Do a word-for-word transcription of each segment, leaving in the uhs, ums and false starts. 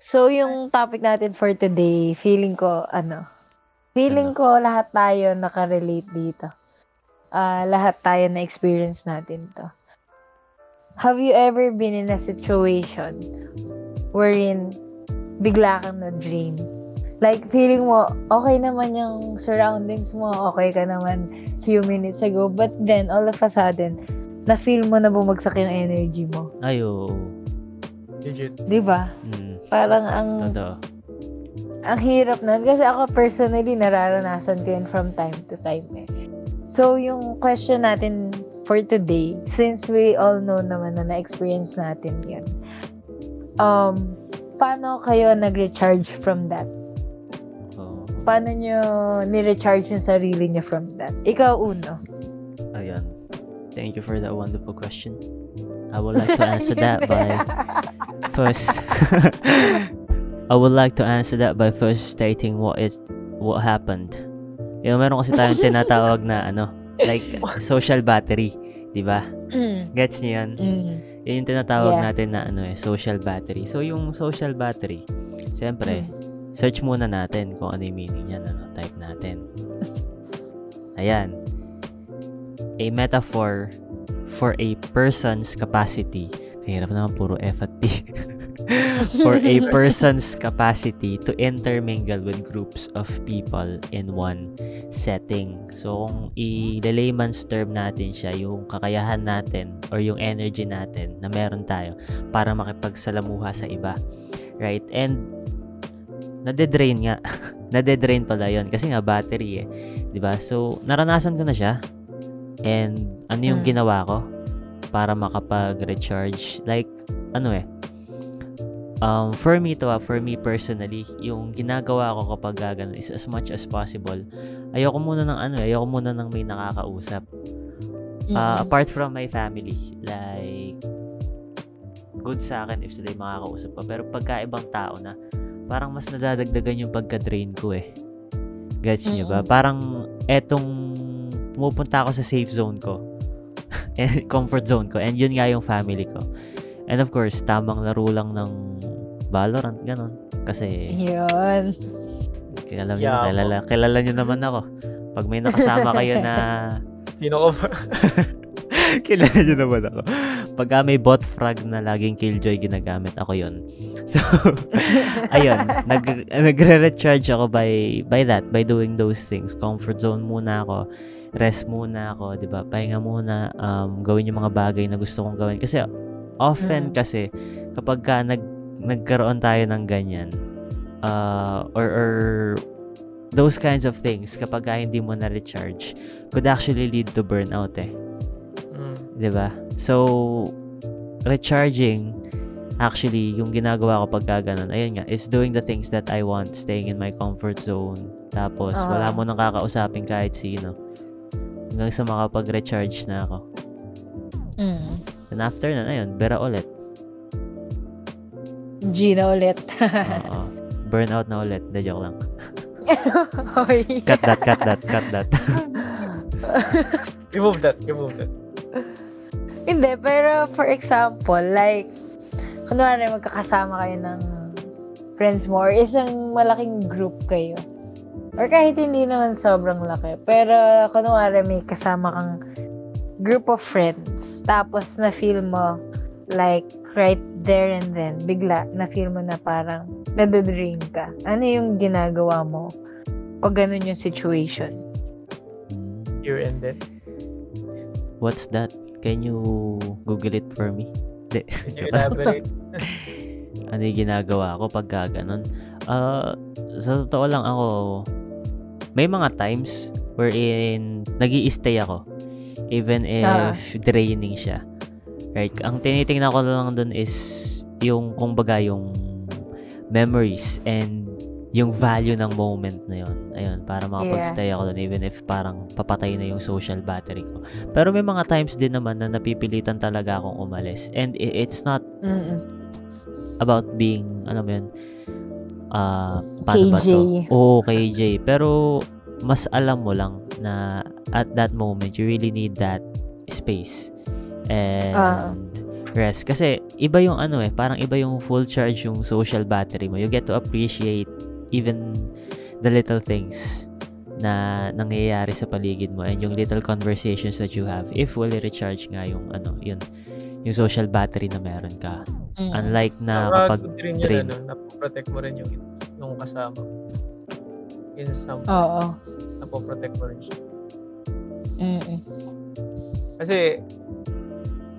So, yung topic natin for today, feeling ko, ano, feeling ko lahat tayo nakarelate dito. Uh, lahat tayo na-experience natin to. Have you ever been in a situation wherein bigla kang na-drain? Like, feeling mo, okay naman yung surroundings mo, okay ka naman few minutes ago, but then, all of a sudden, na-feel mo na bumagsak yung energy mo. Ay, oo. Legit. Diba? Mm. Parang ang... Totoo. Ang hirap nun. Kasi ako personally, nararanasan ko yun from time to time eh. So, yung question natin for today, since we all know naman na na-experience natin yun, um, paano kayo nag-recharge from that? Oh. Paano nyo ni-recharge yung sarili nyo from that? Ikaw, Uno. Ayan. Thank you for that wonderful question. I would like to answer that by first... I would like to answer that by first stating what it what happened. Yung meron kasi tayong tinatawag na ano, like social battery, 'di ba? Gets niyo 'yan? Yun yung tinatawag yeah. natin na ano eh, social battery. So yung social battery, siyempre, mm. search muna natin kung ano yung meaning niyan, ano, type natin. Ayan. A metaphor for a person's capacity. Kahirap naman puro F at P. For a person's capacity to intermingle with groups of people in one setting. So, kung i-layman's term natin siya, yung kakayahan natin or yung energy natin na meron tayo para makipagsalamuha sa iba. Right? And, nadedrain nga. Nadedrain pala yun. Kasi nga, battery eh. Diba? So, naranasan ko na siya. And, ano yung ginawa ko para makapag-recharge? Like, ano eh, Um, for me to, for me personally, yung ginagawa ko kapag gano'n is as much as possible, ayoko muna ng ano, ayoko muna ng may nakakausap. Uh, mm-hmm. Apart from my family, like, good sa akin if sila yung makakausap ko. Pero pagka ibang tao na, parang mas nadadagdagan yung pagka-drain ko eh. Gets nyo ba? Parang etong pumupunta ako sa safe zone ko, and comfort zone ko, and yun nga yung family ko. And of course, tamang laro lang ng Valorant, gano'n. Kasi... Yun. Kilala nyo, yeah, kilala, kilala nyo naman ako. Pag may nakasama kayo na... Sino ko ba? Kilala nyo naman ako. Pagka may bot frag na laging killjoy ginagamit, ako yun. So, ayun. Nag, nagre-recharge ako by, by that, by doing those things. Comfort zone muna ako. Rest muna ako, di ba? Pahinga muna. Um, gawin yung mga bagay na gusto kong gawin. Kasi... Often kasi kapag ka nag nagkaroon tayo ng ganyan uh, or, or those kinds of things, kapag ka hindi mo na-recharge, could actually lead to burnout eh. Mm. Diba? So, recharging, actually, yung ginagawa ko pagka ganun, ayun nga, is doing the things that I want, staying in my comfort zone, tapos uh. wala mo nang kakausapin kahit sino, hanggang sa makapag-recharge na ako. Mm. And after na, ayun, Vera ulit. Gina ulit. Oo. Burnout na ulit. De, joke lang. Oh, yeah. Cut that, cut that, cut that. Remove that, remove that. Hindi, pero for example, like, kunwari magkakasama kayo ng friends mo or isang malaking group kayo. Or kahit hindi naman sobrang laki. Pero kunwari may kasama kang group of friends, tapos na-feel mo, like, right there and then, bigla, na-feel mo na parang, nadadrain ka. Ano yung ginagawa mo? O ganun yung situation? You're in there. What's that? Can you Google it for me? De- Can you elaborate? Ano yung ginagawa ko pag ganun? Uh, sa totoo lang ako, may mga times wherein nag-i-stay ako. Even if ah. draining siya. Right? Ang tinitingnan ko lang dun is yung, kumbaga, yung memories and yung value ng moment na yun. Ayun, para makapag-stay ako dun even if parang papatay na yung social battery ko. Pero may mga times din naman na napipilitan talaga akong umalis. And it's not Mm-mm. about being, ano ba yun? Uh, paano K J. Ba to? Oo, K J. Pero mas alam mo lang na at that moment you really need that space and uh, rest. Kasi iba yung ano eh, parang iba yung full charge yung social battery mo. You get to appreciate even the little things na nangyayari sa paligid mo and yung little conversations that you have if fully recharge nga yung ano, yun, yung social battery na meron ka. Mm. Unlike na kapag drain. Ano, napoprotect mo rin yung, yung kasama. In some way, oh, oh. napoprotect mo rin siya. Mm-mm. Kasi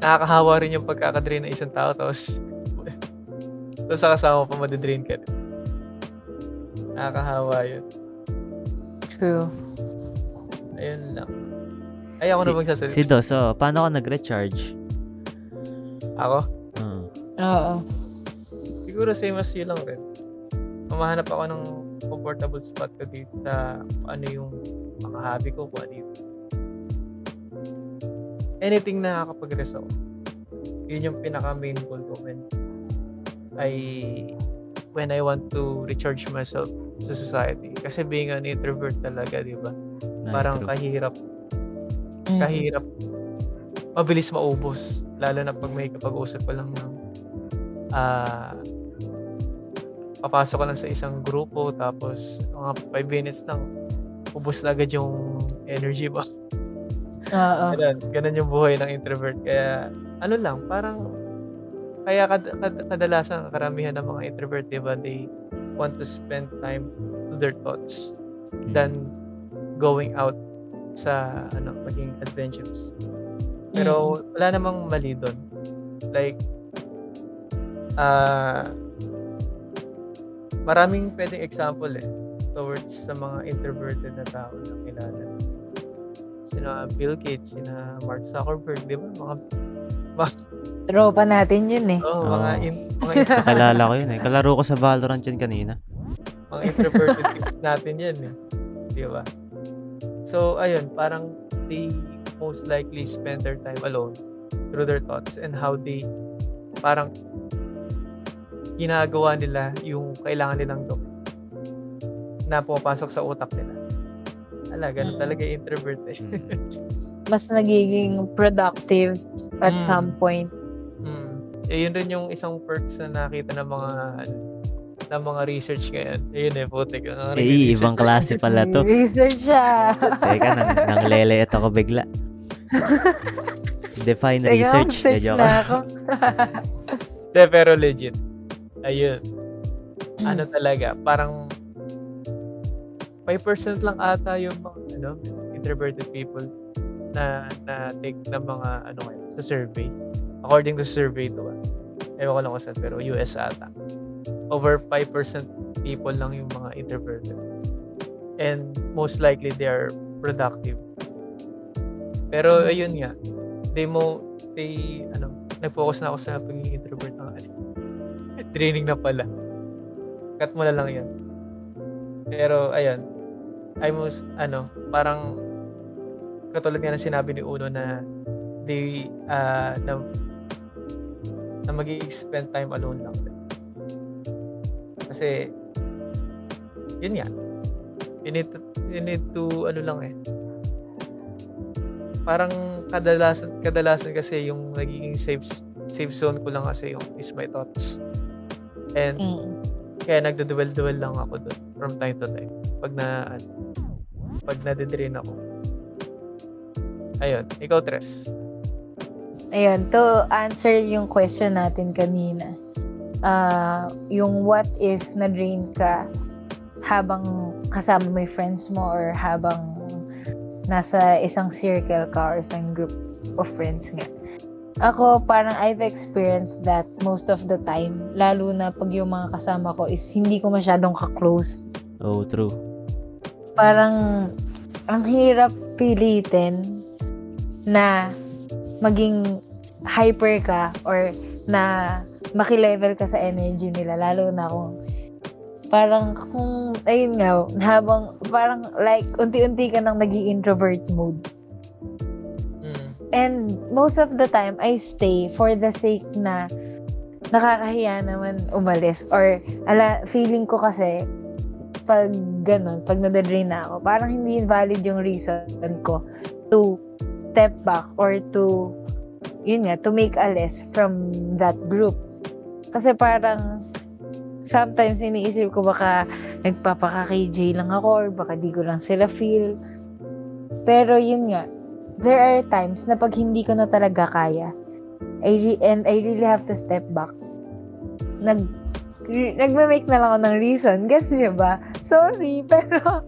nakakahawa rin yung pagkakadrain ng isang tao tapos tapos sa kasama pa madidrain ka. Nakakahawa yun. True. Ayun lang. Ay, ako si, na magsasalita. Si Dos, so, paano ka nag-recharge? Ako? Hmm. Oo. Siguro same as you lang rin. Mamahanap ako ng comfortable spot ko dito sa ano yung mga hobby ko, kung ano yung anything na nakakapag-rest ako. Yun yung pinaka-main goal ko when I, when I want to recharge myself sa society. Kasi being an introvert talaga, di ba? Parang kahirap. Kahirap. Mabilis maubos. Lalo na pag may kapag-usap pa lang ng uh, papasok ko lang sa isang grupo tapos mga five minutes lang ubos na agad yung energy ba. Uh, uh. Ganun, ganun yung buhay ng introvert. Kaya, ano lang, parang, kaya kad- kad- kadalasan, karamihan ng mga introvert, diba, they want to spend time to their thoughts than going out sa, ano, maging adventures. Pero, wala namang mali doon. Like, uh, maraming pwedeng example, eh, towards sa mga introverted na tao na kilala. Sina Bill Gates, sina Mark Zuckerberg, di ba? Mga, mga... Tropa natin yun eh. Oo, oh, mga... In, mga in- Kakalala ko yun eh. Kalaro ko sa Valorant yun kanina. Mga introverted kids natin yun eh. Di ba? So, ayun, parang they most likely spend their time alone through their thoughts and how they parang ginagawa nila yung kailangan nilang gawin na pumapasok sa utak nila. Ala, ganun mm. talaga introvert eh. Mas nagiging productive at mm. some point. Mm. E, yun rin yung isang perks na nakita ng mga ng mga research ngayon. Ayun eh, putik. Eh, ibang klase pala to. Research siya. Teka, nang, nang leleet ako bigla. Define Teka, research. Teka, mag-search na ako. De, pero legit. Ayun. Ano talaga, parang five percent lang ata yung mga ano, introverted people na na take ng mga ano kayo, sa survey. According to survey to ba? Ewan ko lang kung saan, pero U S ata. Over five percent people lang yung mga introverted. And most likely they are productive. Pero ayun nga, they mo, they, ano, nag-focus na ako sa pagiging introvert ng ano. Training na pala. Cut mo na lang yan. Pero ayun, I must, ano, parang katulad nga ng sinabi ni Uno na they, uh, na, na mag-i-spend time alone lang. Kasi, yun nga, you need to, you need to, ano lang eh, parang kadalasan, kadalasan kasi yung nagiging safe, safe zone ko lang kasi yung is my thoughts. And, mm. kaya nagda-duel-duel lang ako doon from time to time. Pag na, pag nadidrain ako. Ayun, ikaw, Tres. Ayun, to answer yung question natin kanina. Uh, yung what if na-drain ka habang kasama mo yung friends mo or habang nasa isang circle ka or isang group of friends nga. Ako, parang I've experienced that most of the time. Lalo na pag yung mga kasama ko is hindi ko masyadong ka-close. Oh, true. Parang, ang hirap pilitin na maging hyper ka or na makilevel ka sa energy nila. Lalo na kung parang kung, ayun nga, habang parang like unti-unti ka nang nag-i-introvert mode. And most of the time, I stay for the sake na nakakahiya naman umalis. Or ala, feeling ko kasi, pag ganun, pag nadadrain na ako, parang hindi valid yung reason ko to step back or to yun nga, to make a list from that group. Kasi parang sometimes iniisip ko baka nagpapaka-K J lang ako or baka di ko lang sila feel. Pero yun nga, there are times na pag hindi ko na talaga kaya, I re- and I really have to step back. Nag re- nagme-make na lang ako ng reason. Guess niyo ba? Sorry, pero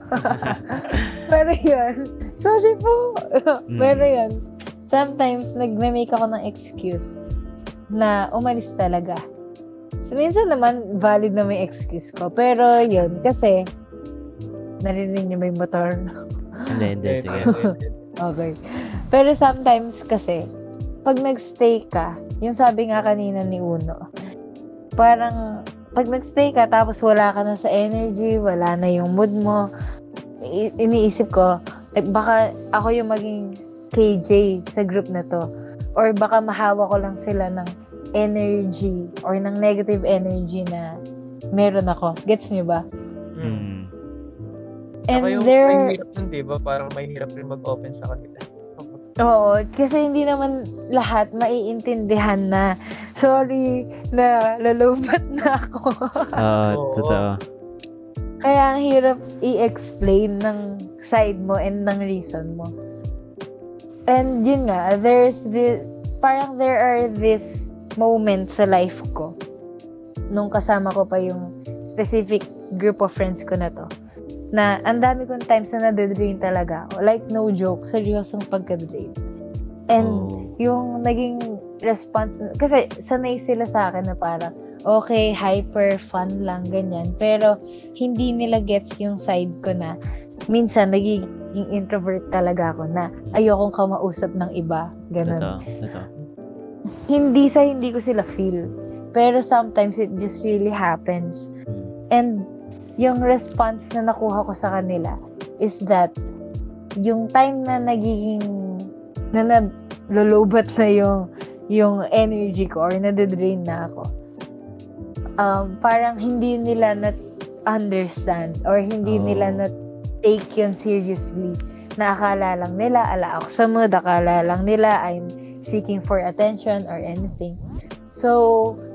pero yun. Sorry po. Mm. Pero yun. Sometimes, nagme-make ako ng excuse na umalis talaga. So, minsan naman, valid na may excuse ko. Pero, yun, kasi, narinig niyo may motor. Hindi, hindi, sige. Okay. Pero sometimes kasi, pag nagstay ka, yung sabi nga kanina ni Uno, parang, pag nagstay ka, tapos wala ka na sa energy, wala na yung mood mo, I- iniisip ko, eh, baka ako yung maging K J sa group na to. Or baka mahawa ko lang sila ng energy or ng negative energy na meron ako. Gets niyo ba? Mm. And yung, there... May hirap dun, diba? Parang may hirap rin mag-open sa kanila. Oo, kasi hindi naman lahat maiintindihan na sorry na lalobat na ako. Oo, totoo. Kaya ang hirap i-explain ng side mo and ng reason mo. And yun nga, there's this... Parang there are this moment sa life ko nung kasama ko pa yung specific group of friends ko na to na ang dami kong times na nade-drain talaga ako. Like, no joke, seryosong pagka-drain. And oh. yung naging response, kasi sanay sila sa akin na parang okay, hyper, fun lang, ganyan. Pero hindi nila gets yung side ko na minsan nagiging introvert talaga ako na ayokong kamausap ng iba. Ganun. Ito, ito. Hindi sa hindi ko sila feel. Pero sometimes it just really happens. And yung response na nakuha ko sa kanila is that yung time na nagiging na nalolobat na yung yung energy ko or nade-drain na ako, um, parang hindi nila na understand or hindi oh. nila na take yun seriously. Na akala lang nila, ala ako sa mood, akala lang nila I'm seeking for attention or anything. So,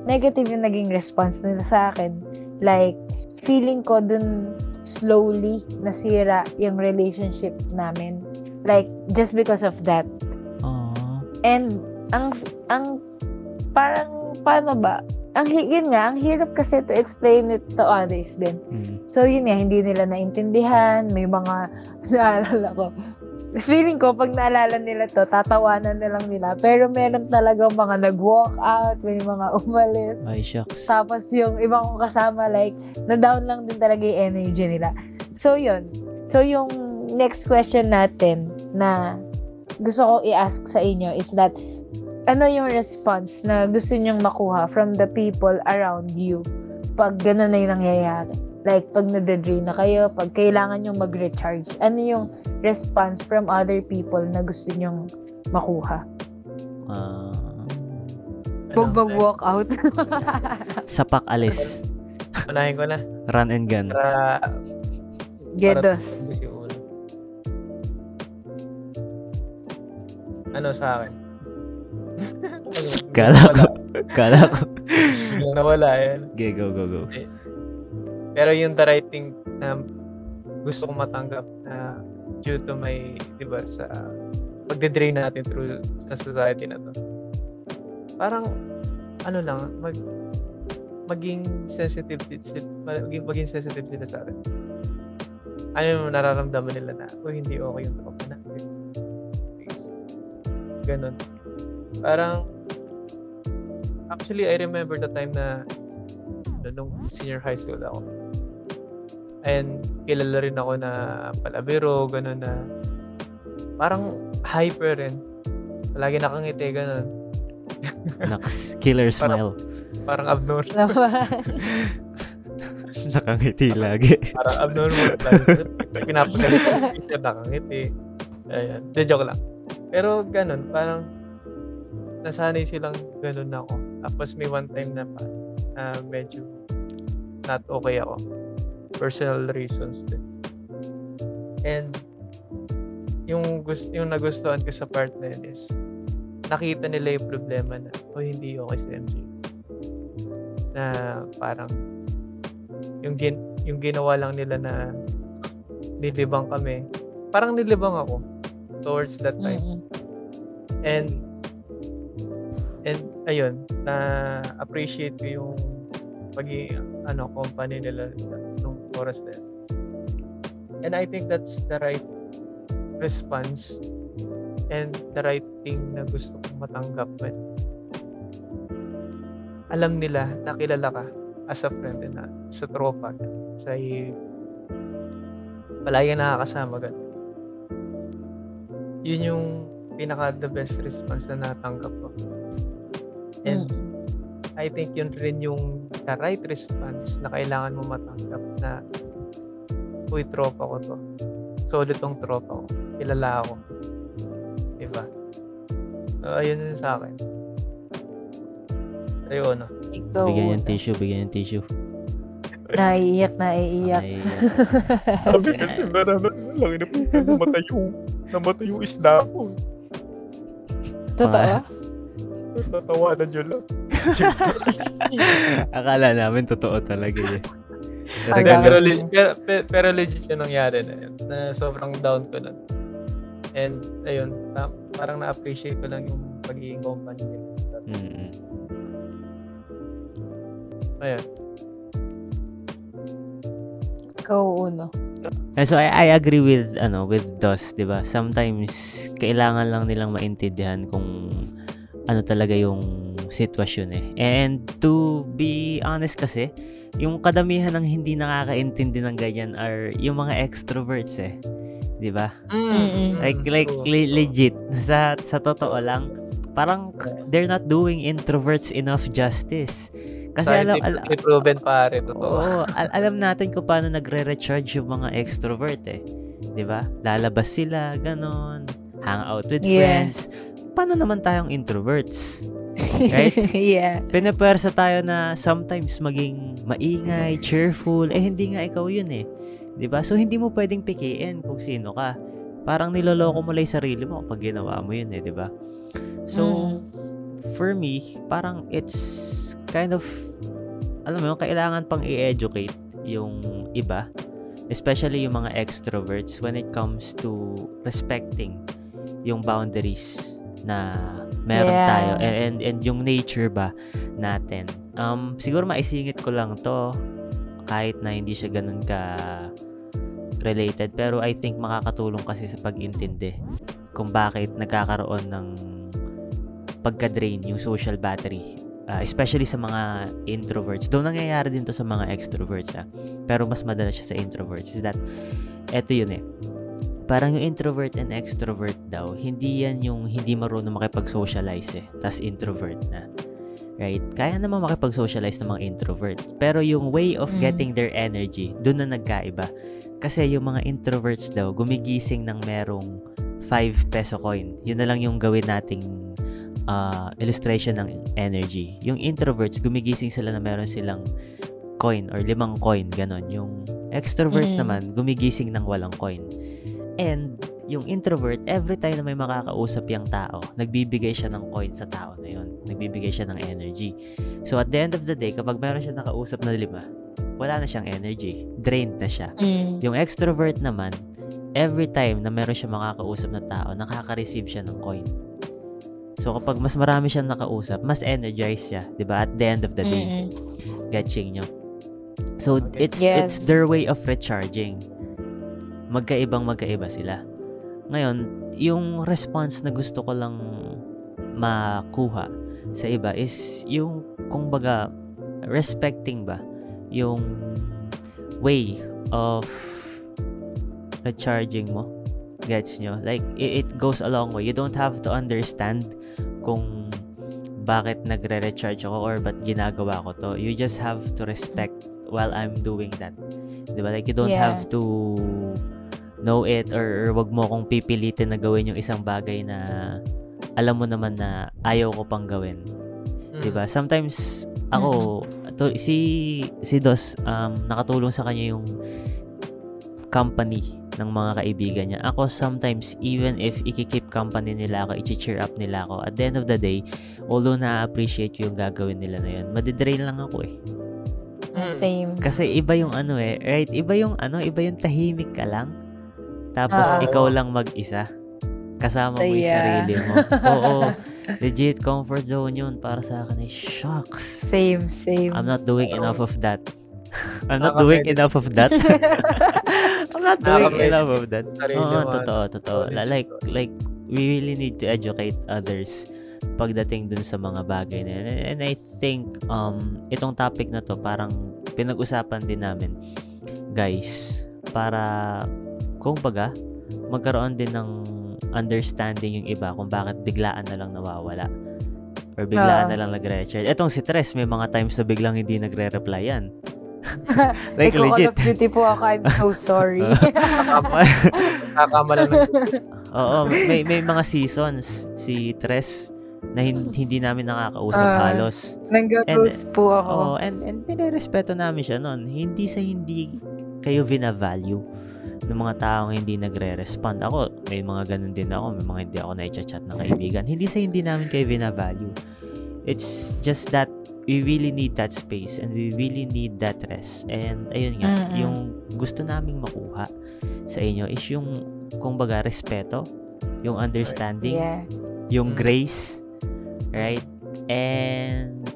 negative yung naging response nila sa akin. Like, feeling ko dun slowly nasira yung relationship namin. Like, just because of that. Aww. And, ang, ang, parang, paano ba? Ang, yun nga, ang hirap kasi to explain it to others din. Mm-hmm. So, yun nga, hindi nila naintindihan. May mga, naalala ko, feeling ko, pag naalala nila to, tatawanan na lang nila. Pero meron talaga mga nag-walk out, may mga umalis. Ay, shucks. Tapos yung ibang kong kasama, like, na-down lang din talaga yung energy nila. So, yun. So, yung next question natin na gusto ko i-ask sa inyo is that, ano yung response na gusto nyong makuha from the people around you pag gano'n na yung nangyayari? Like, pag nade-drain na kayo, pag kailangan nyong mag-recharge, ano yung response from other people na gusto nyong makuha? Uh, Huwag mag-walk out. Sapak alis. Unahin ko na. Run and gun. Para, Gedos. Para, ano sa akin? Kala ko. Kala ko. Nawala yan. Okay, go, go, go. Pero yung taray thing na gusto kong matanggap na due to my, di ba, sa pagdedrain natin through sa society na to. Parang, ano lang, mag, maging sensitive, maging, maging sensitive sila sa atin. Ano yung nararamdaman nila na, oh, hindi okay yung tropa natin. Ganon. Parang, actually, I remember the time na nung senior high school ako. And kilala rin ako na palabiro, gano'n na parang hyper rin. Lagi nakangiti, gano'n. Naks, killer smile. Parang, parang abnormal. Nakangiti lagi. Parang abnormal. Pinapagalit yung teacher, nakangiti. Ayan, de joke lang. Pero gano'n, parang nasanay silang gano'n ako. Tapos may one time na pa Uh, medyo not okay ako. Personal reasons din. And yung, gust- yung nagustuhan ko sa part na yun is nakita nila yung problema na o oh, hindi okay sa M J. Na parang yung gin, yung ginawa lang nila na nilibang kami. Parang nilibang ako towards that time. Mm-hmm. And and ayun, na appreciate ko yung paging ano company nila nung oras na yun. And I think that's the right response and the right thing na gusto kong matanggap. But alam nila, nakilala ka as a friend na sa tropa, sa palagi nakakasama ka. Yun yung pinaka the best response na natanggap ko. And mm. I think yun rin yung the right response na kailangan mo matanggap na uy, tropa ko to. Solid tong tropa ko. Kilala ko. Diba? So, ayun yun sa akin. Ayun, no? Ikaw, bigyan yung tissue, bigyan yung tissue. Naiiyak, naiiyak. Sabi kasi nararamdaman lang, namatay yung, namatay yung isda ko. Totoo? Tapos natawanan yun lang. Akala namin totoo talaga yun. Pero, pero, pero legit yung nangyari na yun. Na sobrang down ko lang. And ayun, na, parang na-appreciate ko lang yung pagiging company nila. Mm-hmm. Ayun. Go uno. So I, I agree with ano with Dos, 'di ba? Sometimes kailangan lang nilang maintindihan kung ano talaga yung sitwasyon eh. And to be honest kasi, yung kadamihan ng hindi nakakaintindi ng ganyan are yung mga extroverts eh. 'Di ba? Mm-hmm. Like like le- legit sa sa totoo lang, parang they're not doing introverts enough justice. Kasi alam alam proven pare totoo. Oo, al- alam natin kung paano nagre-recharge yung mga extrovert eh. 'Di ba? Lalabas sila, ganon, hang out with yeah. friends. Paano naman tayong introverts? Right? Yeah. Pinapersa tayo na sometimes maging maingay, cheerful. Eh, hindi nga ikaw yun eh. Diba? So, hindi mo pwedeng pikiin kung sino ka. Parang niloloko mo lang yung sarili mo pag ginawa mo yun eh, diba? So, mm. for me, parang it's kind of, alam mo yun, kailangan pang i-educate yung iba. Especially yung mga extroverts when it comes to respecting yung boundaries na meron yeah. tayo and, and and yung nature ba natin. Um siguro maisingit ko lang to kahit na hindi siya ganun ka related, pero I think makakatulong kasi sa pag-intindi kung bakit nagkakaroon ng pagka-drain yung social battery, uh, especially sa mga introverts. Though nangyayari din to sa mga extroverts ah, pero mas madalas siya sa introverts. Is that eto yun eh. Parang yung introvert and extrovert daw, hindi yan yung hindi marunong makipag-socialize eh, tas introvert na. Right? Kaya naman makipag-socialize ng mga introvert. Pero yung way of mm. getting their energy, dun na nagkaiba. Kasi yung mga introverts daw, gumigising ng merong five peso coin. Yun na lang yung gawin nating uh, illustration ng energy. Yung introverts, gumigising sila na meron silang coin or limang coin, ganon. Yung extrovert mm. naman, gumigising ng walang coin. And yung introvert, every time na may makakausap yung tao, nagbibigay siya ng coin sa tao na yun. Nagbibigay siya ng energy. So at the end of the day, kapag meron siya nakausap na lima, wala na siyang energy. Drained na siya. Mm. Yung extrovert naman, every time na meron siya makakausap na tao, nakaka-receive siya ng coin. So kapag mas marami siyang nakausap, mas energized siya, di ba? At the end of the day. Mm-hmm. Gatching nyo. So okay. it's yes. it's their way of recharging. Magkaibang magkaiba sila. Ngayon, yung response na gusto ko lang makuha sa iba is yung, kung baga, respecting ba yung way of recharging mo. Gets nyo? Like, it, it goes a long way. You don't have to understand kung bakit nagre-recharge ako or ba't ginagawa ko to. You just have to respect while I'm doing that. Diba? Like, you don't yeah. have to know it or, or wag mo kong pipilitin na gawin yung isang bagay na alam mo naman na ayaw ko pang gawin. Mm. Diba? Sometimes ako to, si si Dos um nakatulong sa kanya yung company ng mga kaibigan niya. Ako sometimes, even if ikikip company nila ako, ichi-cheer up nila ako, at the end of the day, although na-appreciate ko yung gagawin nila na yun, madidrain lang ako eh. Same. Kasi iba yung ano eh, right? Iba yung ano, iba yung tahimik ka lang. Tapos uh, ikaw lang mag-isa. Kasama so, mo yung yeah. sarili mo. Oo. Legit comfort zone yun para sa akin eh. Shocks. Same, same. I'm not doing oh. enough of that. I'm not doing enough of that. I'm not doing enough of that. Oo, totoo, totoo. Like, like, we really need to educate others pagdating dun sa mga bagay na yun. And I think, um, itong topic na to, parang pinag-usapan din namin, guys, para, kung baga, magkaroon din ng understanding yung iba kung bakit biglaan na lang nawawala. Or biglaan uh, na lang nagre-recharge. Etong si Tres, may mga times na biglang hindi nagre-reply yan. Like, like legit. Call of Duty po ako, I'm so sorry. Nakakama lang. Oo, may, may mga seasons si Tres na hin- hindi namin nakakausap uh, halos. Nangga-ghost po ako. Oh, and and pinarespeto namin siya noon. Hindi sa hindi kayo vina-value ng mga taong hindi nagre-respond. Ako, may mga ganun din ako. May mga hindi ako na-chat-chat na kaibigan. Hindi sa hindi namin kayo binavalue. It's just that we really need that space and we really need that rest. And ayun nga, mm-hmm. yung gusto naming makuha sa inyo is yung, kung baga, respeto, yung understanding, yeah. yung grace, right? And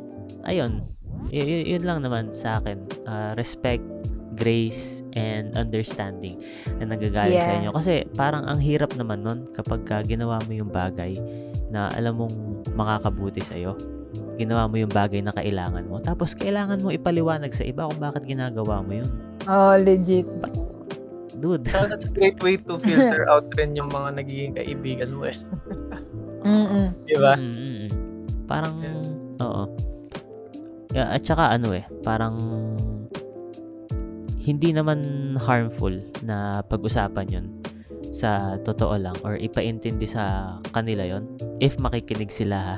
ayun, y- y- yun lang naman sa akin. Uh, respect, grace and understanding na nagagaling yeah. sa inyo. Kasi parang ang hirap naman nun kapag ka ginawa mo yung bagay na alam mong makakabuti sa'yo. Ginawa mo yung bagay na kailangan mo. Tapos kailangan mo ipaliwanag sa iba kung bakit ginagawa mo yun. Oh, legit. But, dude. So that's a great way to filter out rin yung mga nagiging kaibigan mo eh. Mm-mm. Diba? Mm-mm. Parang, yeah. oo. At saka ano eh, parang hindi naman harmful na pag-usapan yun sa totoo lang or ipaintindi sa kanila yon if makikinig sila ha.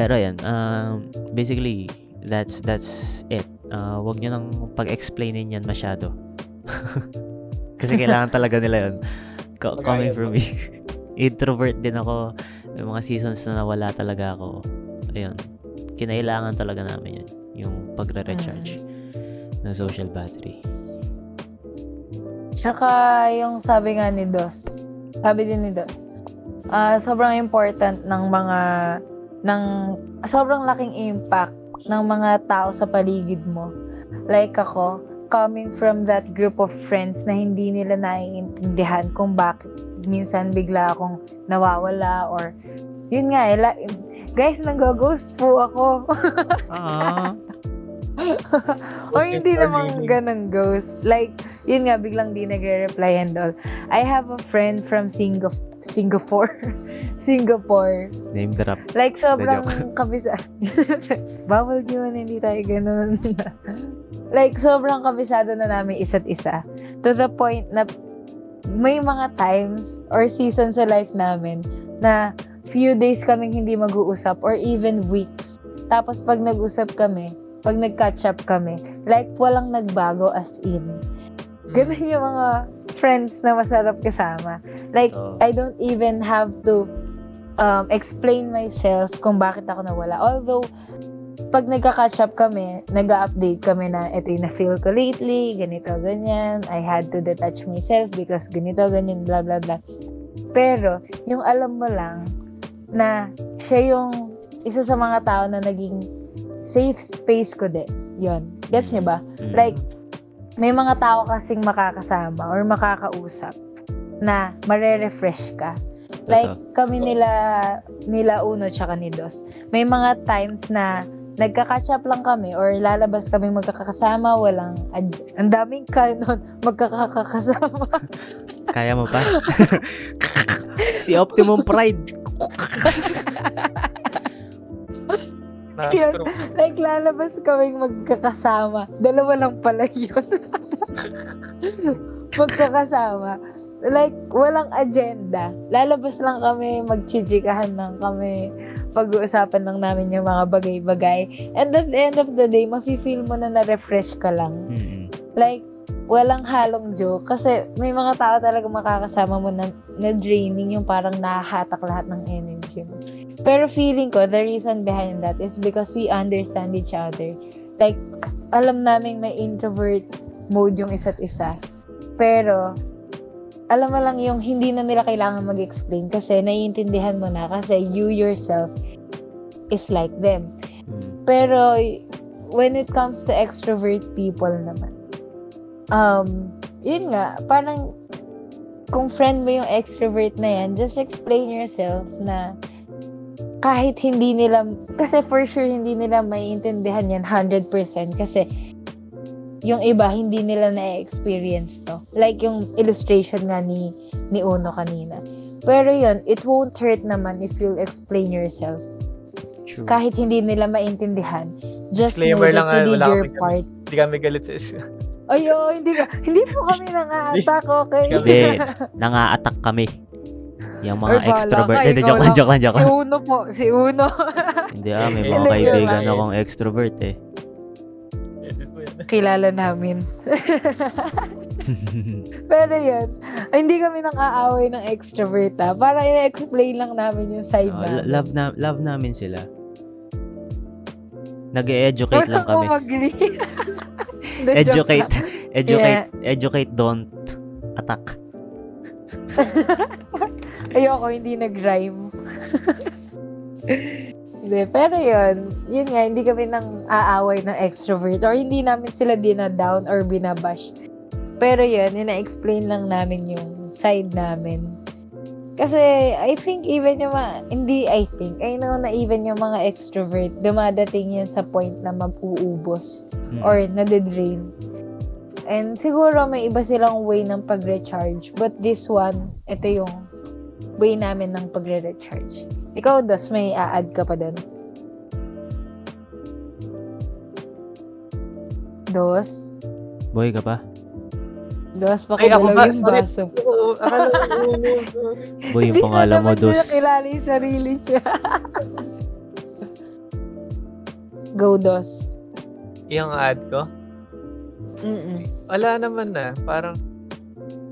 Pero yan, uh, basically that's that's it. Uh, wag nyo nang pag-explainin yan masyado. Kasi kailangan talaga nila yun. Co- coming from me. Introvert din ako. May mga seasons na nawala talaga ako. Ayun. Kinailangan talaga namin yun. Yung pagre-recharge mm. ng social battery. Tsaka yung sabi nga ni Dos, sabi din ni Dos, uh, sobrang important ng mga, ng, sobrang laking impact ng mga tao sa paligid mo. Like ako, coming from that group of friends na hindi nila naiintindihan kung bakit minsan bigla akong nawawala or, yun nga eh, la- guys, nanggo-ghost po ako. Ah. O hindi naman ganang ghost. Like, yun nga, biglang di nagre-reply and all. I have a friend from Singa- Singapore. Singapore. Name drop. Like, sobrang kabisado. Bawal yun, hindi tayo ganun. Like, sobrang kabisado na namin isa't isa. To the point na may mga times or seasons sa life namin na few days kaming hindi mag-uusap or even weeks. Tapos pag nag-usap kami, pag nag-catch up kami, like walang nagbago as in. Ganun yung mga friends na masarap kasama. Like, oh. I don't even have to um, explain myself kung bakit ako nawala. Although, pag nagka-catch up kami, nag-update kami na ito yung na-feel ko lately, ganito, ganyan, I had to detach myself because ganito, ganyan, blah, blah, blah. Pero, yung alam mo lang, na siya yung isa sa mga tao na naging safe space ko din. Yun. Gets niyo ba? Like, may mga tao kasing makakasama or makakausap na marerefresh ka. Like, kami nila nila Uno tsaka ni Dos. May mga times na nagka-catch up lang kami or lalabas kami magkakasama, walang ad- ang daming kanon magkakakasama. Kaya mo pa? Si Optimum Pride. Yun, like lalabas kaming magkakasama. Dalawa lang pala yun. Magkakasama. Like, walang agenda. Lalabas lang kami, magchichikahan lang kami. Pag-uusapan lang namin yung mga bagay-bagay. And at the end of the day, mafe-feel mo na na-refresh ka lang. Mm-hmm. Like, walang halong joke kasi may mga tao talaga makakasama mo na, na draining yung parang nahahatak lahat ng energy mo. Pero feeling ko, the reason behind that is because we understand each other. Like, alam namin may introvert mode yung isa't isa. Pero, alam mo lang yung hindi na nila kailangan mag-explain kasi naiintindihan mo na kasi you yourself is like them. Pero, when it comes to extrovert people naman, Um, yun nga, parang kung friend mo yung extrovert na yan, just explain yourself na kahit hindi nila, kasi for sure hindi nila maiintindihan yan one hundred percent kasi yung iba hindi nila na-experience to. Like yung illustration nga ni, ni Uno kanina. Pero yun, it won't hurt naman if you'll explain yourself. True. Kahit hindi nila maintindihan, just disclaimer know that lang, you did your kami, part. Hindi kami galit sa isa. Ayo, hindi ka, hindi po kami nang-a-attack, okay? Hindi, nang-a-attack kami. Yung mga Ay, extrovert. Hindi, joke lang, joke lang, joke lang. Si Uno po, si Uno. Hindi ah, may mga kaibigan akong extrovert eh. Kilala namin. Pero yun, hindi kami nang-aaway ng extrovert ah. Para i-explain lang namin yung side no, namin. Love, na, love namin sila. Nag-e-educate lang kami. educate, educate, yeah. educate, don't attack. Ayoko, hindi nag-rhyme. Hindi, pero yun, yun nga, hindi kami nang aaway ng extrovert or hindi namin sila dinadown or binabash. Pero yun, ina-explain lang namin yung side namin. Kasi, I think even yung mga, hindi I think, I know na even yung mga extrovert, dumadating yan sa point na mapuubos hmm. or nade-drain. And siguro may iba silang way ng pag-recharge. But this one, ito yung way namin ng pag-recharge. Ikaw, Dos, may a-add ka pa dun? Dos? Buhay ka pa? Dos, pakagalaw yung baso. Boy, yung pangalan mo, Dos. Hindi na naman kilala yung sarili niya. Go, Dos. Yung ad ko? Mm-mm. Wala naman na. Parang,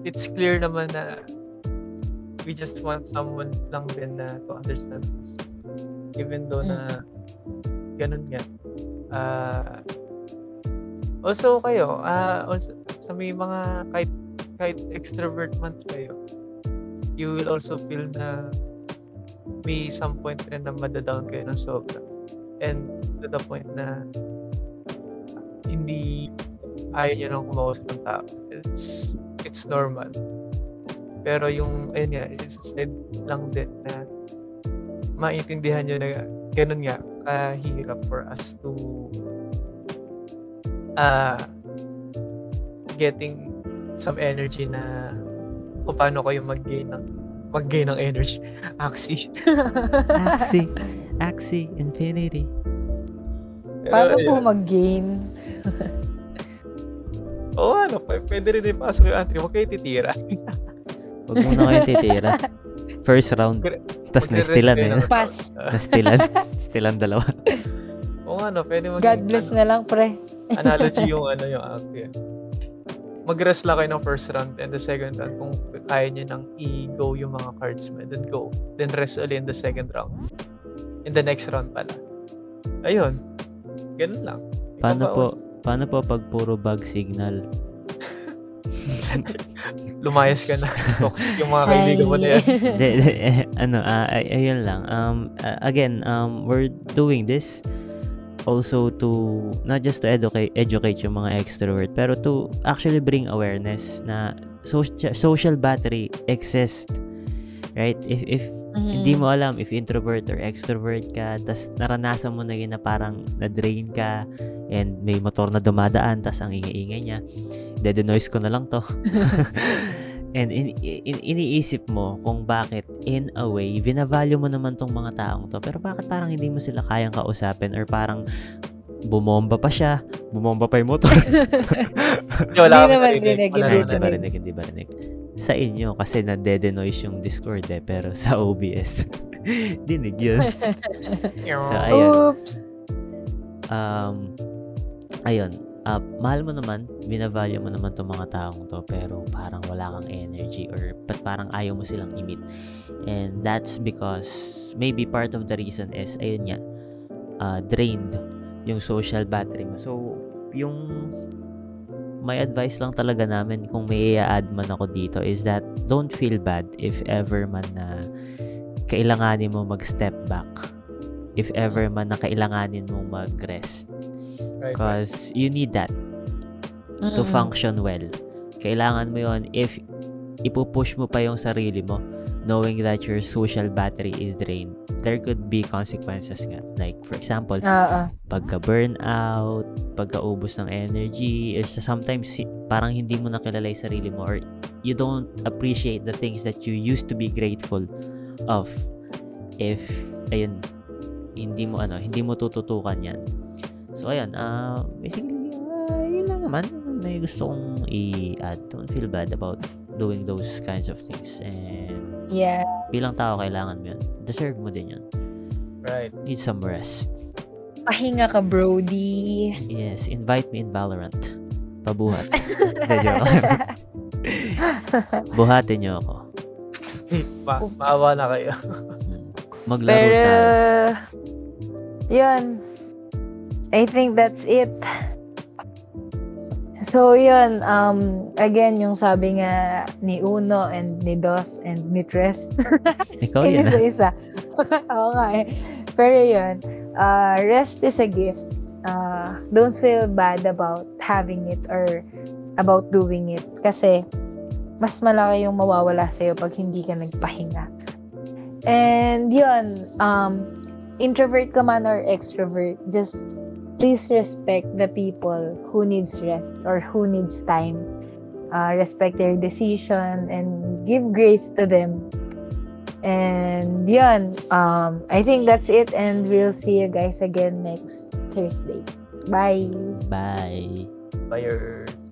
it's clear naman na we just want someone lang din na to understand us. Even though mm. na ganun nga. Ah... Uh, Also kayo, uh, also, sa may mga kahit, kahit extrovert man kayo, you will also feel na may some point rin na madadown kayo ng sobra. And to the point na hindi ayaw nyo nang kumausap ng tao. It's, it's normal. Pero yung, ayun nga, isa-side lang din na maintindihan nyo na ganun nga, kahirap for us to Uh, getting some energy na o paano kayo mag-gain ng mag-gain ng energy. Axie. Axie. Axie. Infinity. Paano po mag-gain? Oo, oh, ano pa. Pwede rin ipasok yung entry. Huwag kayo titira. Huwag muna kayo titira. First round. Tapos na-stilan eh. Pass. Na-stilan. Stilan dalawa. Oo, oh, ano. Pwede mag- God bless ano. Na lang, pre. Analogy yung ano yung okay. Mag-rest lang kayo ng first round and the second round kung kaya nyo nang i-go yung mga cards mo, then go, then rest ulit in the second round, in the next round pala. Ayun, ganun lang. Ikaw paano po on? Paano po pag puro bug signal? Lumayas ka na. Toxic yung mga kaibigan mo na yan. de, de, ano uh, ay, ayun lang um, uh, again um, we're doing this also to not just to educate educate yung mga extrovert pero to actually bring awareness na social social battery exists, right? If if mm-hmm. hindi mo alam if introvert or extrovert ka, tas naranasan mo na yun na parang na-drain ka and may motor na dumadaan tas ang ingay-ingay niya, de-denoise ko na lang to. And in, in, iniisip mo kung bakit, in a way, binavalue mo naman tong mga taong to. Pero bakit parang hindi mo sila kayang kausapin or parang bumomba pa siya, bumomba pa yung motor. Hindi naman rinig, hindi ba rinig? Sa inyo, kasi na-de-denoise yung Discord eh, pero sa O B S, dinig yun. So, ayun. Oops! Um, ayun. uh, mahal mo naman, binavalue mo naman itong mga taong to, pero parang wala kang energy or parang ayaw mo silang i-meet. And that's because maybe part of the reason is, ayun nga, uh, drained yung social battery mo. So, yung my advice lang talaga namin kung may i-add man ako dito is that don't feel bad if ever man na kailanganin mo mag-step back. If ever man na kailanganin mo mag-rest. Because you need that to function well. Kailangan mo yun if ipupush mo pa yung sarili mo knowing that your social battery is drained. There could be consequences nga. Like, for example, uh-uh. pagka-burnout, pagka-ubos ng energy, or sometimes parang hindi mo nakilala yung sarili mo or you don't appreciate the things that you used to be grateful of. If, ayun, hindi mo ano, hindi mo tututukan yan. So, ayun, uh, basically, uh, yun lang naman. May gusto kong i-add. Don't feel bad about doing those kinds of things. And yeah, bilang tao kailangan mo yun. Deserve mo din yun. Right. Need some rest. Pahinga ka, Brody. Yes, invite me in Valorant. Pabuhat. Buhatin niyo ako. Ma- maawa na kayo. Maglaro Pero, tayo. Yun. I think that's it. So, yun, um, again, yung sabi nga ni Uno and ni Dos and ni Tres. Ikaw yun. Isa-isa. Oo nga eh. Pero yun, uh, rest is a gift. Uh, don't feel bad about having it or about doing it. Kasi, mas malaki yung mawawala sa'yo pag hindi ka nagpahinga. And yun, um, introvert ka man or extrovert, just please respect the people who needs rest or who needs time. Uh, respect their decision and give grace to them. And yun, um, I think that's it. And we'll see you guys again next Thursday. Bye. Bye. Bye.